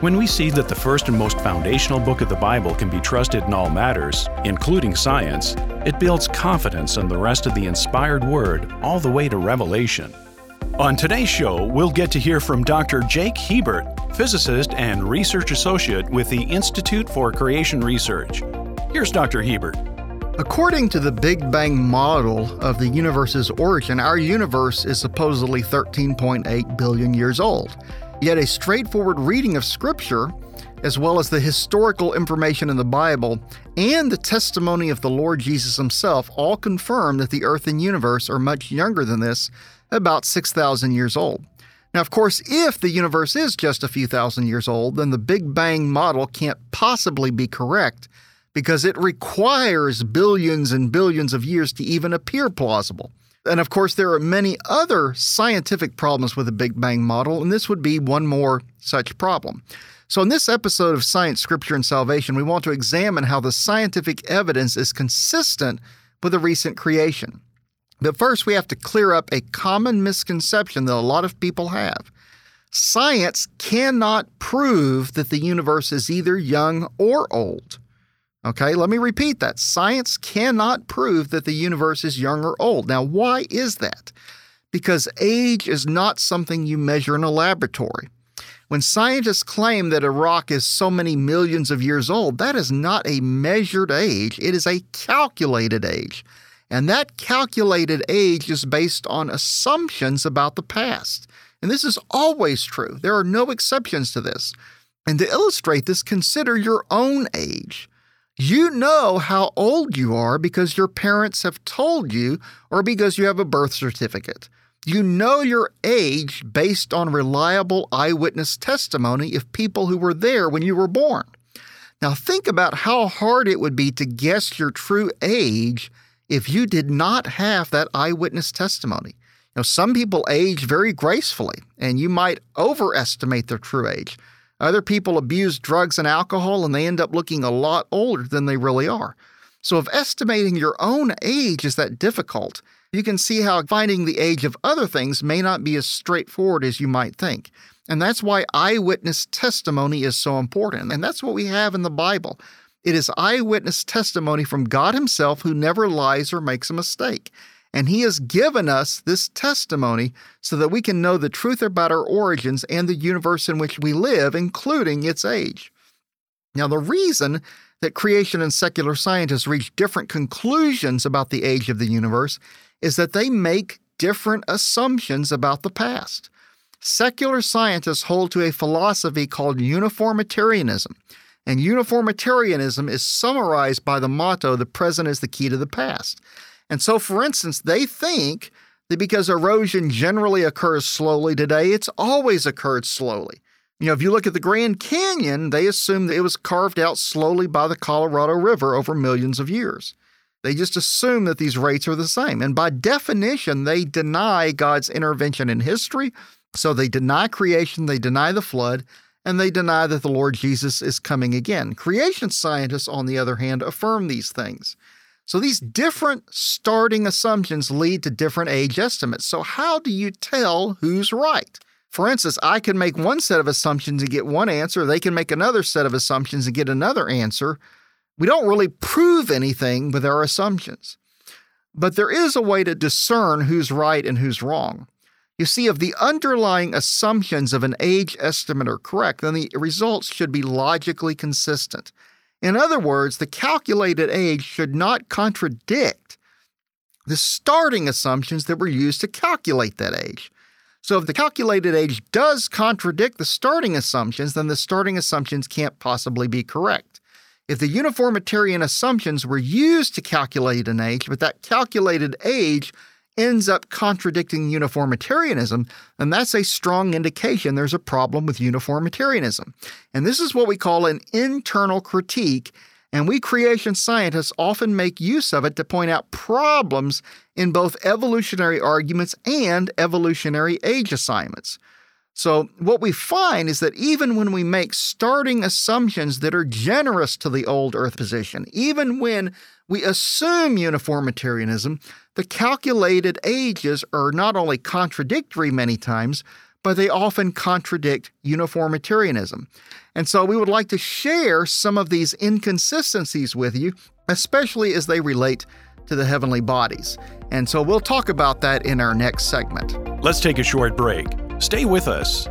When we see that the first and most foundational book of the Bible can be trusted in all matters, including science, it builds confidence in the rest of the inspired Word all the way to Revelation. On today's show, we'll get to hear from Dr. Jake Hebert, physicist and research associate with the Institute for Creation Research. Here's Dr. Hebert. According to the Big Bang model of the universe's origin, our universe is supposedly 13.8 billion years old. Yet a straightforward reading of Scripture, as well as the historical information in the Bible and the testimony of the Lord Jesus Himself, all confirm that the Earth and universe are much younger than this, about 6,000 years old. Now, of course, if the universe is just a few thousand years old, then the Big Bang model can't possibly be correct because it requires billions and billions of years to even appear plausible. And, of course, there are many other scientific problems with the Big Bang model, and this would be one more such problem. So in this episode of Science, Scripture, and Salvation, we want to examine how the scientific evidence is consistent with the recent creation. But first, we have to clear up a common misconception that a lot of people have. Science cannot prove that the universe is either young or old. Okay, let me repeat that. Science cannot prove that the universe is young or old. Now, why is that? Because age is not something you measure in a laboratory. When scientists claim that a rock is so many millions of years old, that is not a measured age. It is a calculated age. And that calculated age is based on assumptions about the past. And this is always true. There are no exceptions to this. And to illustrate this, consider your own age. You know how old you are because your parents have told you or because you have a birth certificate. You know your age based on reliable eyewitness testimony of people who were there when you were born. Now think about how hard it would be to guess your true age if you did not have that eyewitness testimony. Now, some people age very gracefully, and you might overestimate their true age. Other people abuse drugs and alcohol, and they end up looking a lot older than they really are. So if estimating your own age is that difficult, you can see how finding the age of other things may not be as straightforward as you might think. And that's why eyewitness testimony is so important. And that's what we have in the Bible. It is eyewitness testimony from God Himself, who never lies or makes a mistake. And He has given us this testimony so that we can know the truth about our origins and the universe in which we live, including its age. Now, the reason that creation and secular scientists reach different conclusions about the age of the universe is that they make different assumptions about the past. Secular scientists hold to a philosophy called uniformitarianism, and uniformitarianism is summarized by the motto, "The present is the key to the past." And so, for instance, they think that because erosion generally occurs slowly today, it's always occurred slowly. You know, if you look at the Grand Canyon, they assume that it was carved out slowly by the Colorado River over millions of years. They just assume that these rates are the same. And by definition, they deny God's intervention in history. So they deny creation, they deny the flood, and they deny that the Lord Jesus is coming again. Creation scientists, on the other hand, affirm these things. So these different starting assumptions lead to different age estimates. So how do you tell who's right? For instance, I can make one set of assumptions and get one answer. They can make another set of assumptions and get another answer. We don't really prove anything with our assumptions. But there is a way to discern who's right and who's wrong. You see, if the underlying assumptions of an age estimate are correct, then the results should be logically consistent. In other words, the calculated age should not contradict the starting assumptions that were used to calculate that age. So if the calculated age does contradict the starting assumptions, then the starting assumptions can't possibly be correct. If the uniformitarian assumptions were used to calculate an age, but that calculated age ends up contradicting uniformitarianism, and that's a strong indication there's a problem with uniformitarianism. And this is what we call an internal critique, and we creation scientists often make use of it to point out problems in both evolutionary arguments and evolutionary age assignments. So what we find is that even when we make starting assumptions that are generous to the old Earth position, even when we assume uniformitarianism, the calculated ages are not only contradictory many times, but they often contradict uniformitarianism. And so we would like to share some of these inconsistencies with you, especially as they relate to the heavenly bodies. And so we'll talk about that in our next segment. Let's take a short break. Stay with us.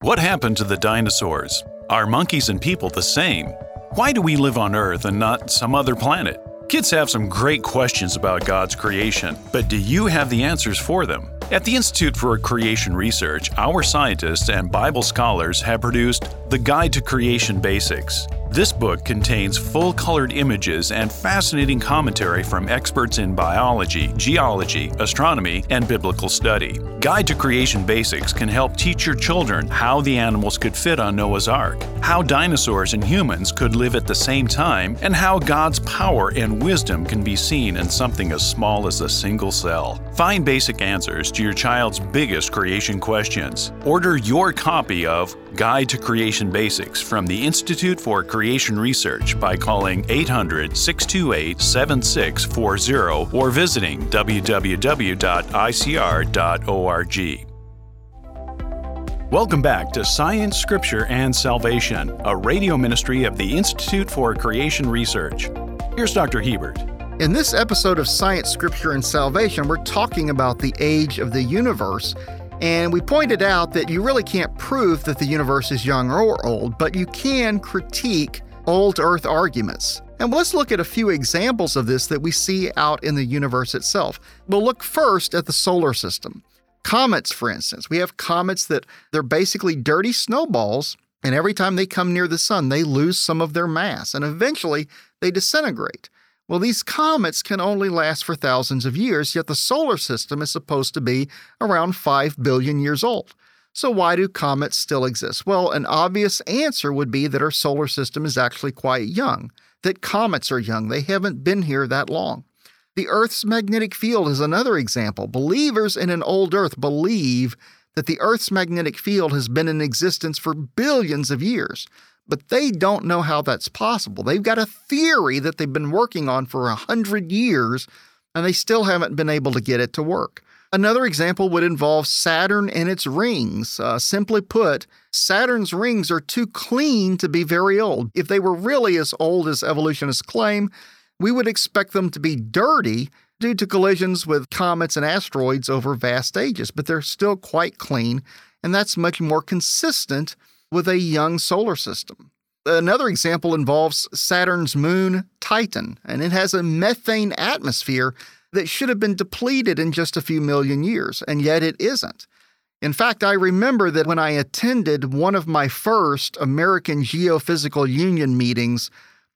What happened to the dinosaurs? Are monkeys and people the same? Why do we live on Earth and not some other planet? Kids have some great questions about God's creation, but do you have the answers for them? At the Institute for Creation Research, our scientists and Bible scholars have produced The Guide to Creation Basics. This book contains full-colored images and fascinating commentary from experts in biology, geology, astronomy, and biblical study. Guide to Creation Basics can help teach your children how the animals could fit on Noah's Ark, how dinosaurs and humans could live at the same time, and how God's power and wisdom can be seen in something as small as a single cell. Find basic answers to your child's biggest creation questions. Order your copy of Guide to Creation Basics from the Institute for Creation Research by calling 800-628-7640 or visiting www.icr.org. Welcome back to Science, Scripture, and Salvation, a radio ministry of the Institute for Creation Research. Here's Dr. Hebert. In this episode of Science, Scripture, and Salvation, we're talking about the age of the universe. And we pointed out that you really can't prove that the universe is young or old, but you can critique old Earth arguments. And let's look at a few examples of this that we see out in the universe itself. We'll look first at the solar system. Comets, for instance. We have comets that they're basically dirty snowballs, and every time they come near the sun, they lose some of their mass, and eventually they disintegrate. Well, these comets can only last for thousands of years, yet the solar system is supposed to be around 5 billion years old. So why do comets still exist? Well, an obvious answer would be that our solar system is actually quite young, that comets are young. They haven't been here that long. The Earth's magnetic field is another example. Believers in an old Earth believe that the Earth's magnetic field has been in existence for billions of years. But they don't know how that's possible. They've got a theory that they've been working on for 100 years, and they still haven't been able to get it to work. Another example would involve Saturn and its rings. Simply put, Saturn's rings are too clean to be very old. If they were really as old as evolutionists claim, we would expect them to be dirty due to collisions with comets and asteroids over vast ages, but they're still quite clean, and that's much more consistent with a young solar system. Another example involves Saturn's moon, Titan, and it has a methane atmosphere that should have been depleted in just a few million years, and yet it isn't. In fact, I remember that when I attended one of my first American Geophysical Union meetings,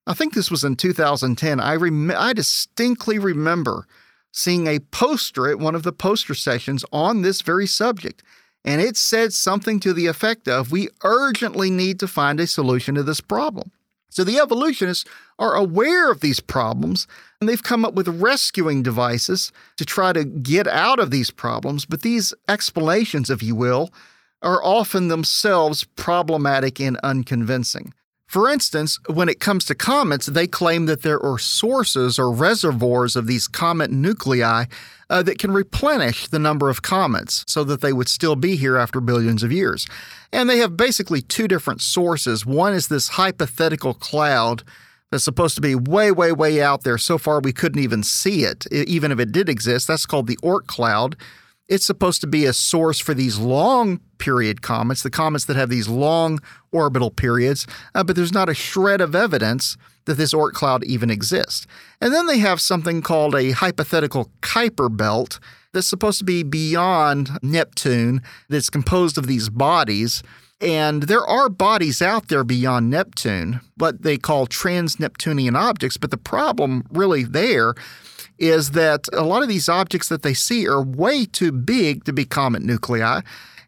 I think this was in 2010, I distinctly remember seeing a poster at one of the poster sessions on this very subject. And it said something to the effect of, we urgently need to find a solution to this problem. So the evolutionists are aware of these problems, and they've come up with rescuing devices to try to get out of these problems. But these explanations, if you will, are often themselves problematic and unconvincing. For instance, when it comes to comets, they claim that there are sources or reservoirs of these comet nuclei that can replenish the number of comets so that they would still be here after billions of years. And they have basically two different sources. One is this hypothetical cloud that's supposed to be way, way, way out there. So far, we couldn't even see it, even if it did exist. That's called the Oort cloud. It's supposed to be a source for these long-period comets, the comets that have these long orbital periods, but there's not a shred of evidence that this Oort cloud even exists. And then they have something called a hypothetical Kuiper belt that's supposed to be beyond Neptune, that's composed of these bodies. And there are bodies out there beyond Neptune, what they call trans-Neptunian objects. But the problem really there is that a lot of these objects that they see are way too big to be comet nuclei.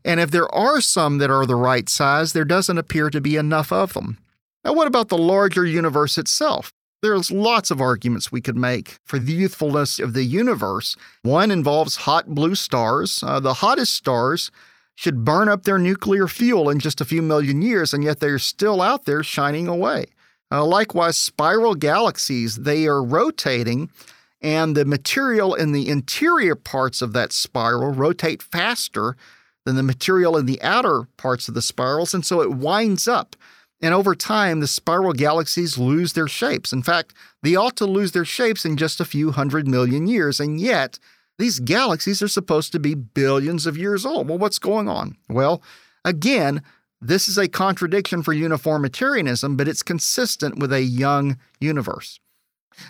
And if there are some that are the right size, there doesn't appear to be enough of them. Now, what about the larger universe itself? There's lots of arguments we could make for the youthfulness of the universe. One involves hot blue stars. The hottest stars should burn up their nuclear fuel in just a few million years, and yet they're still out there shining away. Likewise, spiral galaxies, they are rotating, and the material in the interior parts of that spiral rotate faster than the material in the outer parts of the spirals, and so it winds up. And over time, the spiral galaxies lose their shapes. In fact, they ought to lose their shapes in just a few 100 million years, and yet these galaxies are supposed to be billions of years old. Well, what's going on? Well, again, this is a contradiction for uniformitarianism, but it's consistent with a young universe.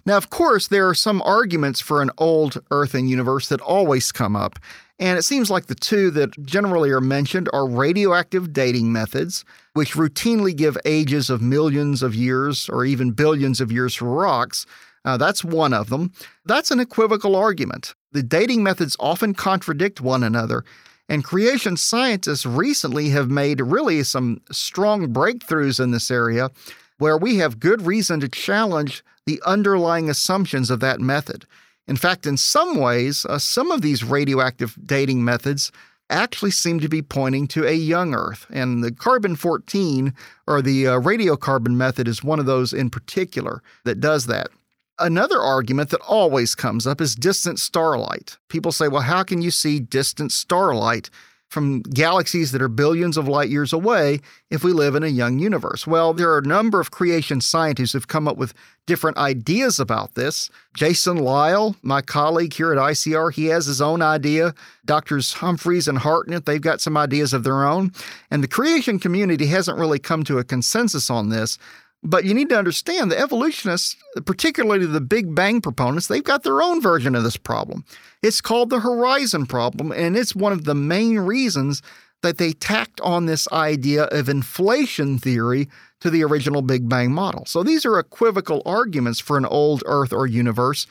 Now, of course, there are some arguments for an old Earth and universe that always come up, and it seems like the two that generally are mentioned are radioactive dating methods, which routinely give ages of millions of years or even billions of years for rocks. That's one of them. That's an equivocal argument. The dating methods often contradict one another, and creation scientists recently have made really some strong breakthroughs in this area where we have good reason to challenge the underlying assumptions of that method. In fact, in some ways, some of these radioactive dating methods actually seem to be pointing to a young Earth, and the carbon-14 or the radiocarbon method is one of those in particular that does that. Another argument that always comes up is distant starlight. People say, well, how can you see distant starlight from galaxies that are billions of light years away if we live in a young universe? Well, there are a number of creation scientists who've come up with different ideas about this. Jason Lyle, my colleague here at ICR, he has his own idea. Doctors Humphreys and Hartnett, they've got some ideas of their own. And the creation community hasn't really come to a consensus on this. But you need to understand the evolutionists, particularly the Big Bang proponents, they've got their own version of this problem. It's called the horizon problem, and it's one of the main reasons that they tacked on this idea of inflation theory to the original Big Bang model. So these are equivocal arguments for an old Earth or universe,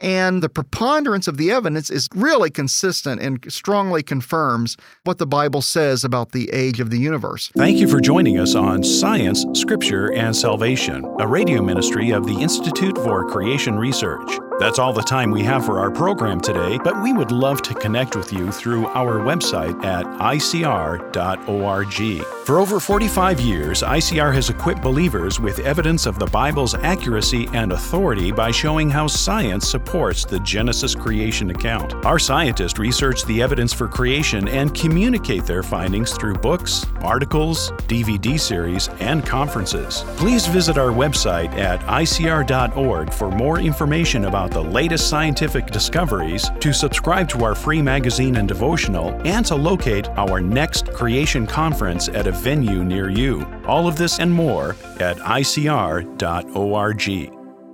and the preponderance of the evidence is really consistent and strongly confirms what the Bible says about the age of the universe. Thank you for joining us on Science, Scripture, and Salvation, a radio ministry of the Institute for Creation Research. That's all the time we have for our program today, but we would love to connect with you through our website at icr.org. For over 45 years, ICR has equipped believers with evidence of the Bible's accuracy and authority by showing how science supports the Genesis creation account. Our scientists research the evidence for creation and communicate their findings through books, articles, DVD series, and conferences. Please visit our website at icr.org for more information about the latest scientific discoveries, to subscribe to our free magazine and devotional, and to locate our next creation conference at a venue near you. All of this and more at icr.org.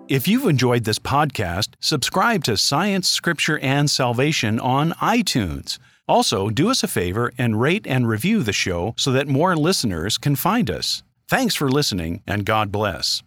If you've enjoyed this podcast, subscribe to Science, Scripture, and Salvation on iTunes. Also, do us a favor and rate and review the show so that more listeners can find us. Thanks for listening, and God bless.